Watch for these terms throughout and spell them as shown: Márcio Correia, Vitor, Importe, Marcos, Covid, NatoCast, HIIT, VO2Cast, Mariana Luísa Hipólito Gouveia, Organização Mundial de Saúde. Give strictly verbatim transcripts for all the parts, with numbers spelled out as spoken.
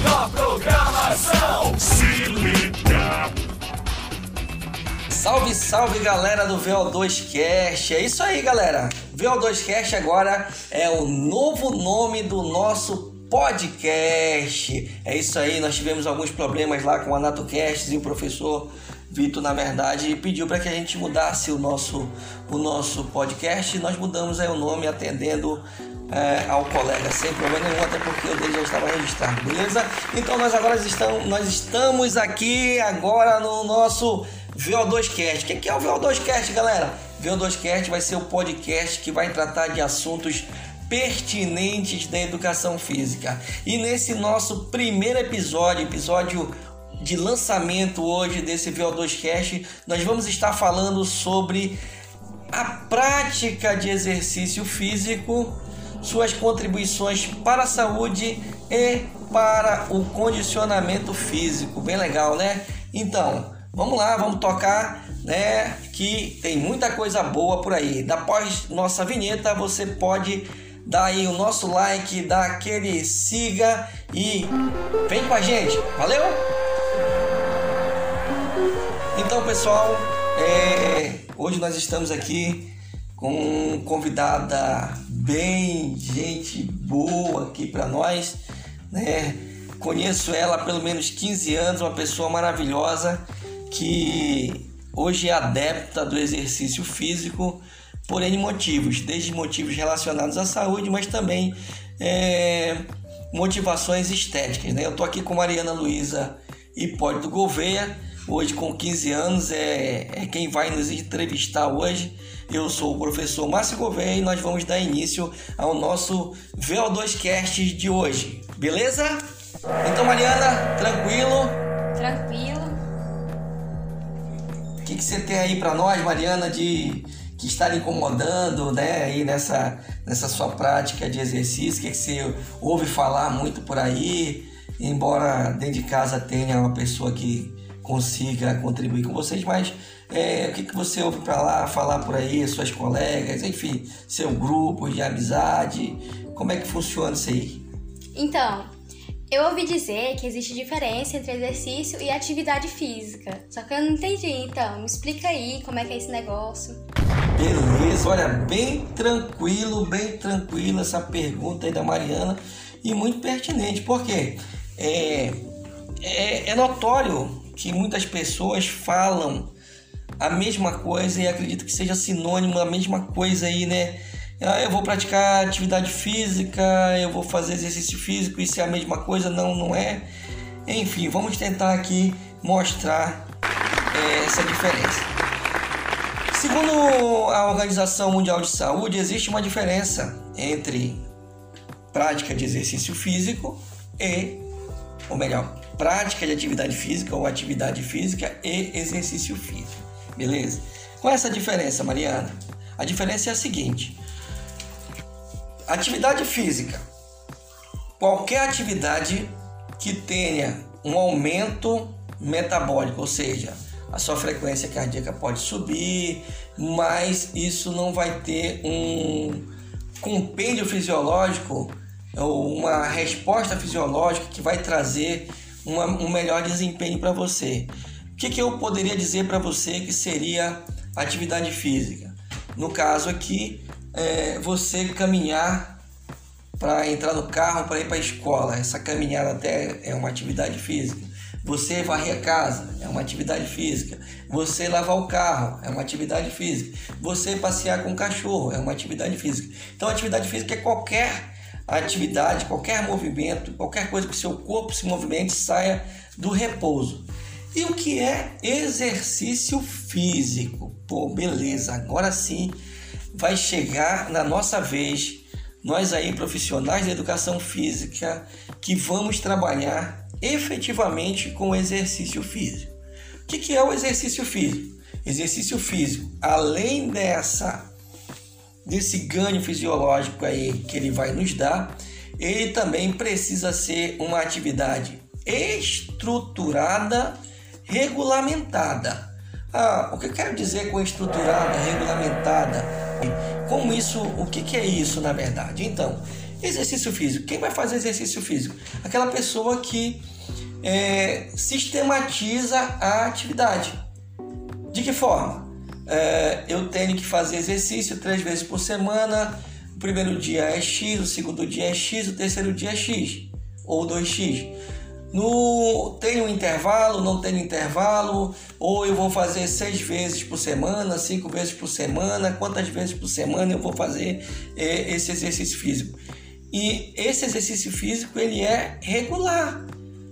melhor programação. Se liga. Salve, salve, galera do V O dois Cast. É isso aí, galera. V O dois Cast agora é o novo nome do nosso podcast. É isso aí, nós tivemos alguns problemas lá com a NatoCast e o professor Vitor, na verdade, pediu para que a gente mudasse o nosso, o nosso podcast. Nós mudamos aí o nome atendendo é, ao colega sem problema nenhum, até porque o dele já estava registrado, beleza? Então nós agora estamos, nós estamos aqui agora no nosso V O dois Cast. O que é o V O dois Cast, galera? V O dois Cast vai ser o podcast que vai tratar de assuntos pertinentes da educação física. E nesse nosso primeiro episódio, episódio de lançamento hoje desse V O dois Cast, nós vamos estar falando sobre a prática de exercício físico, suas contribuições para a saúde e para o condicionamento físico. Bem legal, né? Então, vamos lá, vamos tocar, né? Que tem muita coisa boa por aí. Após nossa vinheta, você pode dar aí o nosso like, dar aquele siga e vem com a gente, valeu? Então, pessoal, é... hoje nós estamos aqui com uma convidada bem gente boa aqui para nós, né? Conheço ela há pelo menos quinze anos, uma pessoa maravilhosa que hoje é adepta do exercício físico por N motivos, desde motivos relacionados à saúde, mas também é, motivações estéticas, né? Eu tô aqui com Mariana Luísa Hipólito Gouveia, hoje com quinze anos, é, é quem vai nos entrevistar hoje. Eu sou o professor Márcio Correia e nós vamos dar início ao nosso V O dois Cast de hoje, beleza? Então, Mariana, tranquilo? Tranquilo. O que, que você tem aí para nós, Mariana, de que está incomodando, né, aí nessa, nessa sua prática de exercício? O que, que você ouve falar muito por aí? Embora dentro de casa tenha uma pessoa que consiga contribuir com vocês, mas é, o que, que você ouve para lá falar por aí, suas colegas, enfim, seu grupo de amizade? Como é que funciona isso aí? Então, eu ouvi dizer que existe diferença entre exercício e atividade física. Só que eu não entendi, então me explica aí como é que é esse negócio. Beleza, olha, bem tranquilo, bem tranquilo essa pergunta aí da Mariana e muito pertinente, porque é, é, é notório que muitas pessoas falam a mesma coisa e acredito que seja sinônimo a mesma coisa aí, né? Eu vou praticar atividade física, eu vou fazer exercício físico, isso é a mesma coisa? Não, não é. Enfim, vamos tentar aqui mostrar é, essa diferença. Segundo a Organização Mundial de Saúde, existe uma diferença entre prática de exercício físico e, ou melhor, prática de atividade física ou atividade física e exercício físico, beleza? Qual é essa diferença, Mariana? A diferença é a seguinte: atividade física, qualquer atividade que tenha um aumento metabólico, ou seja, a sua frequência cardíaca pode subir, mas isso não vai ter um compêndio fisiológico ou uma resposta fisiológica que vai trazer uma, um melhor desempenho para você. O que, que eu poderia dizer para você que seria atividade física? No caso aqui, É você caminhar para entrar no carro, para ir para a escola. Essa caminhada até é uma atividade física. Você varrer a casa é uma atividade física. Você lavar o carro é uma atividade física. Você passear com o cachorro é uma atividade física. Então, atividade física é qualquer atividade, qualquer movimento, qualquer coisa que o seu corpo se movimente, saia do repouso. E o que é exercício físico? Pô, beleza, agora sim vai chegar na nossa vez, nós aí profissionais da educação física, que vamos trabalhar efetivamente com o exercício físico. O que, que é o exercício físico? Exercício físico, além dessa, desse ganho fisiológico aí que ele vai nos dar, ele também precisa ser uma atividade estruturada, regulamentada. Ah, o que eu quero dizer com estruturada, regulamentada? Como isso, o que, que é isso na verdade? Então, Exercício físico. Quem vai fazer exercício físico? Aquela pessoa que é, sistematiza a atividade. De que forma? É, eu tenho que fazer exercício três vezes por semana. O primeiro dia é X, o segundo dia é X, o terceiro dia é X ou dois X. No, tem um intervalo, não tem intervalo, ou eu vou fazer seis vezes por semana, cinco vezes por semana, quantas vezes por semana eu vou fazer é, esse exercício físico. E esse exercício físico, ele é regular.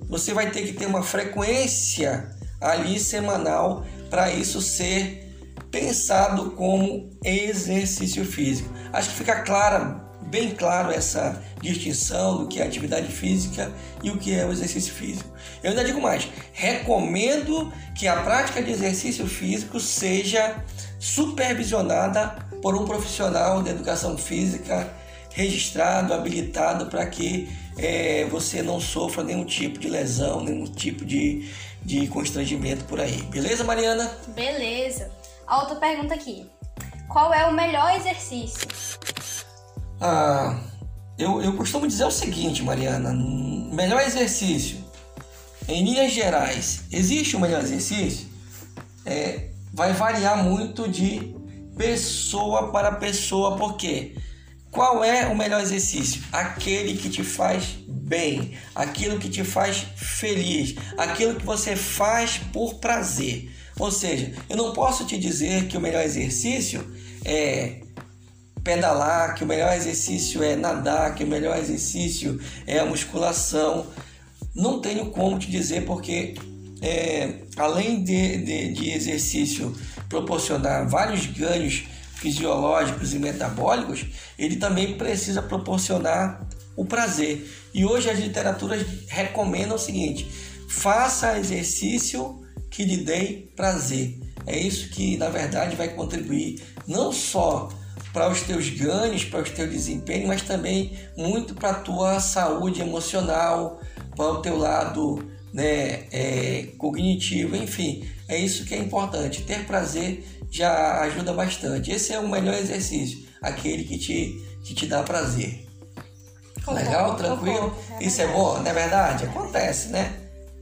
Você vai ter que ter uma frequência ali semanal para isso ser pensado como exercício físico. Acho que fica clara, bem claro, essa distinção do que é atividade física e o que é o exercício físico. Eu ainda digo mais, recomendo que a prática de exercício físico seja supervisionada por um profissional de educação física registrado, habilitado, para que é, você não sofra nenhum tipo de lesão, nenhum tipo de, de constrangimento por aí. Beleza, Mariana? Beleza. A outra pergunta aqui, qual é o melhor exercício? Ah, eu, eu costumo dizer o seguinte, Mariana, melhor exercício, em linhas gerais, existe o melhor exercício? É, vai variar muito de pessoa para pessoa, porque qual é o melhor exercício? Aquele que te faz bem, aquilo que te faz feliz, aquilo que você faz por prazer. Ou seja, eu não posso te dizer que o melhor exercício é pedalar, que o melhor exercício é nadar, que o melhor exercício é a musculação. Não tenho como te dizer, porque é, além de, de, de exercício proporcionar vários ganhos fisiológicos e metabólicos, ele também precisa proporcionar o prazer. E hoje as literaturas recomendam o seguinte: faça exercício que lhe dê prazer. É isso que, na verdade, vai contribuir não só para os teus ganhos, para os teus desempenhos, mas também muito para a tua saúde emocional, para o teu lado, né, é, cognitivo, enfim. É isso que é importante. Ter prazer já ajuda bastante. Esse é o melhor exercício, aquele que te, que te dá prazer. Tô Legal, bom, tranquilo? Bom, é isso é bom, não é verdade? Acontece, né?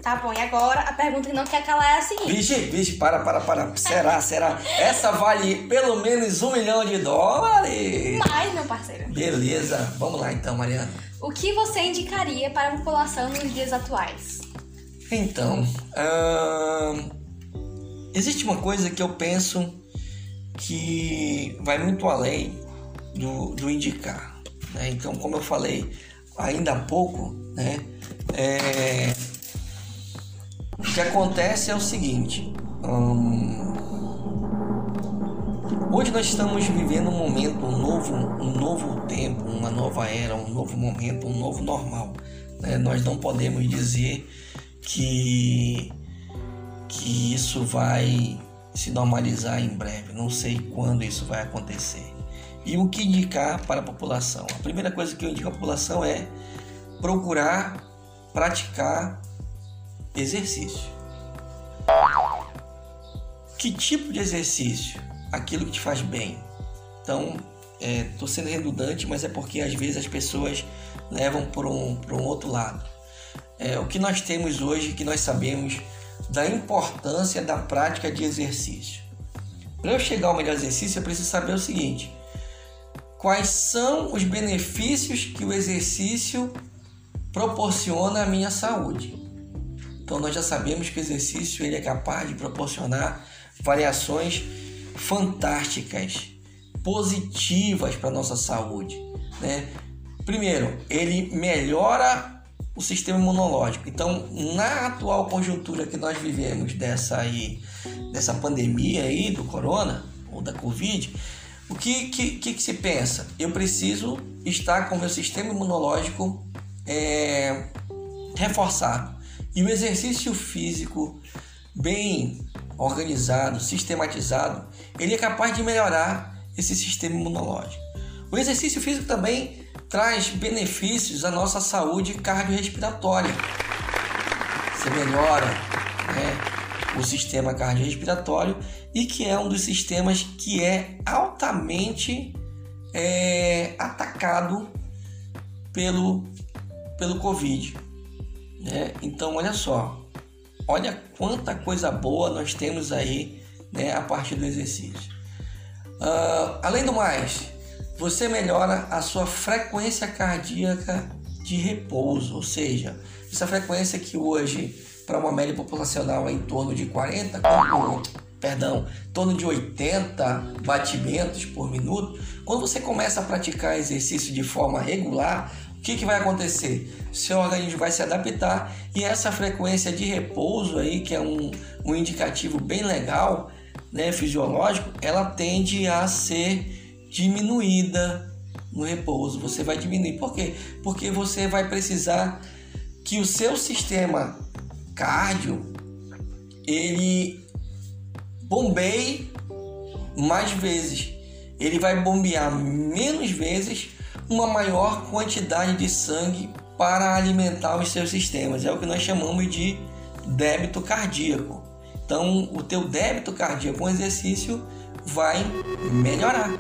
Tá bom, e agora a pergunta que não quer calar é a seguinte. Vixe, vixe, para, para, para. Será, será? Essa vale pelo menos um milhão de dólares. Mais, meu parceiro. Beleza, vamos lá então, Mariana. O que você indicaria para a população nos dias atuais? Então, hum, existe uma coisa que eu penso que vai muito além do, do indicar, né? Então, como eu falei ainda há pouco, né? É... O que acontece é o seguinte, hum, hoje nós estamos vivendo um momento, um novo, um novo tempo, uma nova era, um novo momento, um novo normal, né? Nós não podemos dizer que, que isso vai se normalizar em breve, não sei quando isso vai acontecer. E o que indicar para a população? A primeira coisa que eu indico à população é procurar praticar exercício. Que tipo de exercício? Aquilo que te faz bem. Então, estou é, sendo redundante, mas é porque às vezes as pessoas levam por um, por um outro lado. É, o que nós temos hoje, que nós sabemos da importância da prática de exercício. Para eu chegar ao melhor exercício, eu preciso saber o seguinte: quais são os benefícios que o exercício proporciona à minha saúde? Então, nós já sabemos que o exercício ele é capaz de proporcionar variações fantásticas, positivas para a nossa saúde, né? Primeiro, ele melhora o sistema imunológico. Então, na atual conjuntura que nós vivemos dessa, aí, dessa pandemia aí do corona ou da Covid, o que, que, que, que se pensa? Eu preciso estar com o meu sistema imunológico é, reforçado. E o exercício físico bem organizado, sistematizado, ele é capaz de melhorar esse sistema imunológico. O exercício físico também traz benefícios à nossa saúde cardiorrespiratória. Você melhora, né, o sistema cardiorrespiratório, e que é um dos sistemas que é altamente é, atacado pelo, pelo Covid, né? Então, olha só, olha quanta coisa boa nós temos aí, né, a partir do exercício. Uh, além do mais, você melhora a sua frequência cardíaca de repouso, ou seja, essa frequência que hoje para uma média populacional é em torno de quarenta, perdão, em torno de oitenta batimentos por minuto. Quando você começa a praticar exercício de forma regular, o que, que vai acontecer? Seu organismo vai se adaptar e essa frequência de repouso aí, que é um, um indicativo bem legal, né, fisiológico, ela tende a ser diminuída no repouso. Você vai diminuir. Por quê? Porque você vai precisar que o seu sistema cardio ele bombeie mais vezes. Ele vai bombear menos vezes uma maior quantidade de sangue para alimentar os seus sistemas. É o que nós chamamos de débito cardíaco. Então, o teu débito cardíaco com exercício vai melhorar.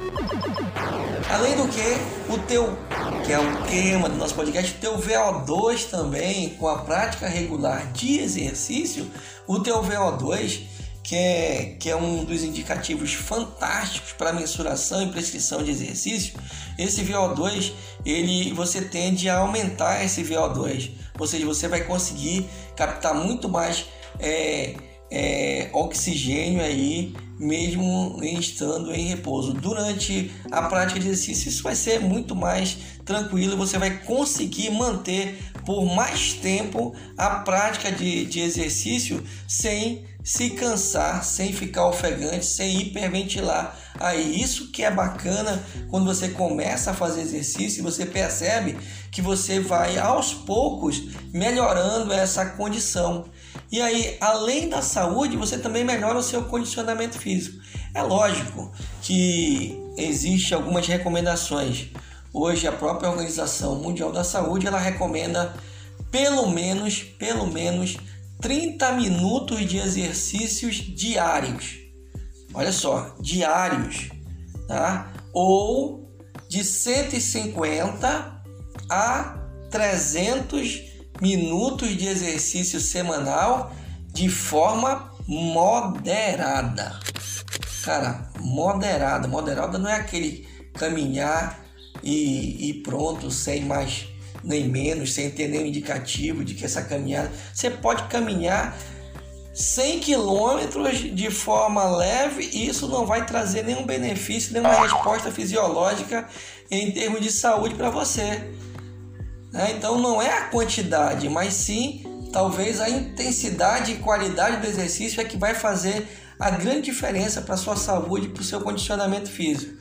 Além do que, o teu, que é o tema do nosso podcast, o teu V O dois também, com a prática regular de exercício, o teu V O dois, que é, que é um dos indicativos fantásticos para mensuração e prescrição de exercício, esse V O dois, ele, você tende a aumentar esse V O dois, ou seja, você vai conseguir captar muito mais é, é, oxigênio aí, mesmo estando em repouso. Durante a prática de exercício, isso vai ser muito mais tranquilo e você vai conseguir manter por mais tempo a prática de, de exercício sem se cansar, sem ficar ofegante, sem hiperventilar. Aí isso que é bacana quando você começa a fazer exercício, você percebe que você vai aos poucos melhorando essa condição. E aí, além da saúde, você também melhora o seu condicionamento físico. É lógico que existem algumas recomendações. Hoje a própria Organização Mundial da Saúde, ela recomenda pelo menos, pelo menos trinta minutos de exercícios diários, olha só, diários, tá? Ou de cento e cinquenta a trezentos minutos de exercício semanal de forma moderada. Cara, moderada, moderada não é aquele caminhar e, e pronto, sem mais nem menos, sem ter nenhum indicativo de que essa caminhada... Você pode caminhar cem quilômetros de forma leve e isso não vai trazer nenhum benefício, nenhuma resposta fisiológica em termos de saúde para você. Então não é a quantidade, mas sim talvez a intensidade e qualidade do exercício é que vai fazer a grande diferença para a sua saúde e para o seu condicionamento físico.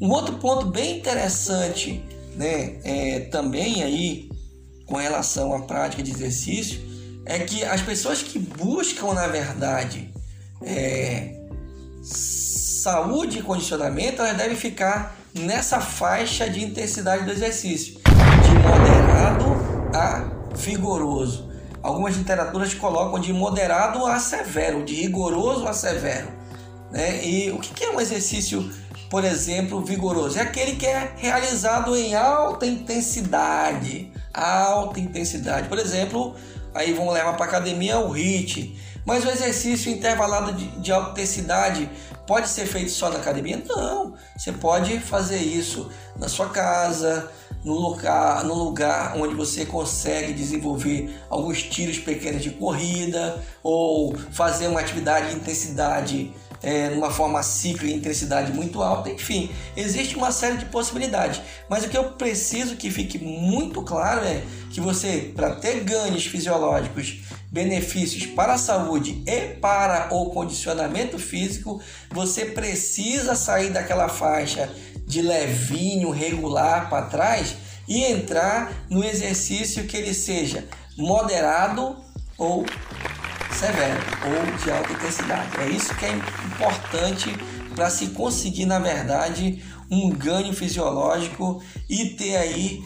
Um outro ponto bem interessante, né, é, também aí com relação à prática de exercício, é que as pessoas que buscam, na verdade, é, saúde e condicionamento, elas devem ficar nessa faixa de intensidade do exercício, de moderado a vigoroso. Algumas literaturas colocam de moderado a severo, de rigoroso a severo, né? E o que é um exercício, por exemplo, vigoroso? É aquele que é realizado em alta intensidade. Alta intensidade. Por exemplo, aí vamos levar para a academia o H I I T. Mas o exercício intervalado de, de alta intensidade pode ser feito só na academia? Não. Você pode fazer isso na sua casa, no lugar, no lugar onde você consegue desenvolver alguns tiros pequenos de corrida ou fazer uma atividade de intensidade É, numa forma cíclica e intensidade muito alta. Enfim, existe uma série de possibilidades, mas o que eu preciso que fique muito claro é que você, para ter ganhos fisiológicos, benefícios para a saúde e para o condicionamento físico, você precisa sair daquela faixa de levinho, regular para trás e entrar no exercício que ele seja moderado ou severo ou de alta intensidade. É isso que é importante para se conseguir, na verdade, um ganho fisiológico e ter aí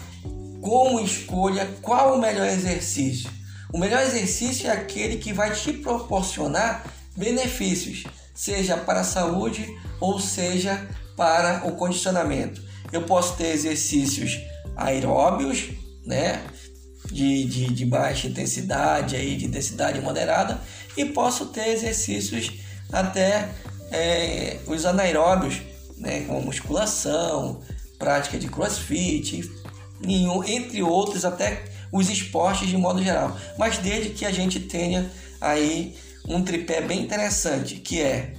como escolha qual o melhor exercício. O melhor exercício é aquele que vai te proporcionar benefícios, seja para a saúde ou seja para o condicionamento. Eu posso ter exercícios aeróbios, né? De, de, de baixa intensidade, aí, de intensidade moderada, e posso ter exercícios até é, os anaeróbios, né, como musculação, prática de crossfit, entre outros, até os esportes de modo geral. Mas desde que a gente tenha aí um tripé bem interessante, que é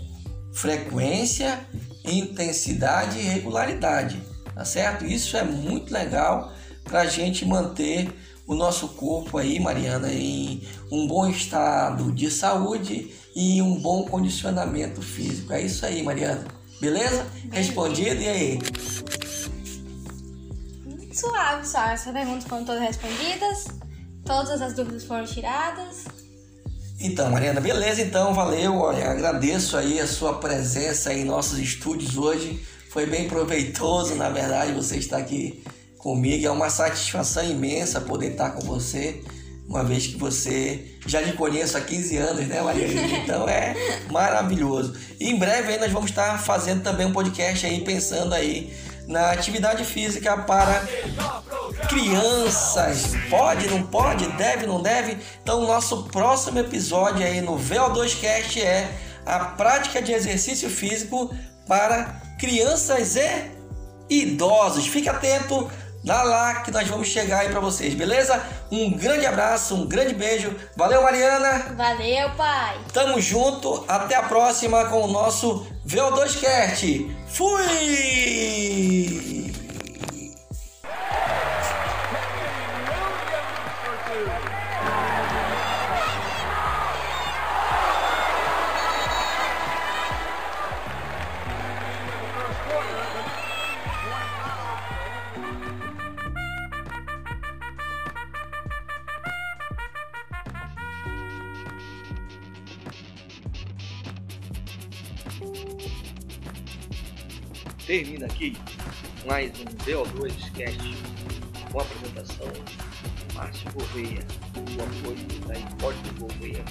frequência, intensidade e regularidade, tá certo? Isso é muito legal para a gente manter o nosso corpo aí, Mariana, em um bom estado de saúde e um bom condicionamento físico. É isso aí, Mariana. Beleza? Respondido? E aí? Suave, pessoal. Essas perguntas foram todas respondidas. Todas as dúvidas foram tiradas. Então, Mariana, beleza. Então, valeu. Olha, agradeço aí a sua presença em nossos estúdios hoje. Foi bem proveitoso, na verdade, você estar aqui comigo. É uma satisfação imensa poder estar com você, uma vez que você já lhe conheço há quinze anos, né, Mariana? Então é maravilhoso. E em breve aí nós vamos estar fazendo também um podcast aí, pensando aí na atividade física para crianças. Pode, não pode? Deve, não deve? Então o nosso próximo episódio aí no V O dois Cast é a prática de exercício físico para crianças e idosos. Fique atento, dá lá que nós vamos chegar aí pra vocês, beleza? Um grande abraço, um grande beijo. Valeu, Mariana. Valeu, pai. Tamo junto. Até a próxima com o nosso V O dois Cast. Fui! Termina aqui mais um V O dois Cast com a apresentação Márcio Correia, o apoio da Importe Gouveia.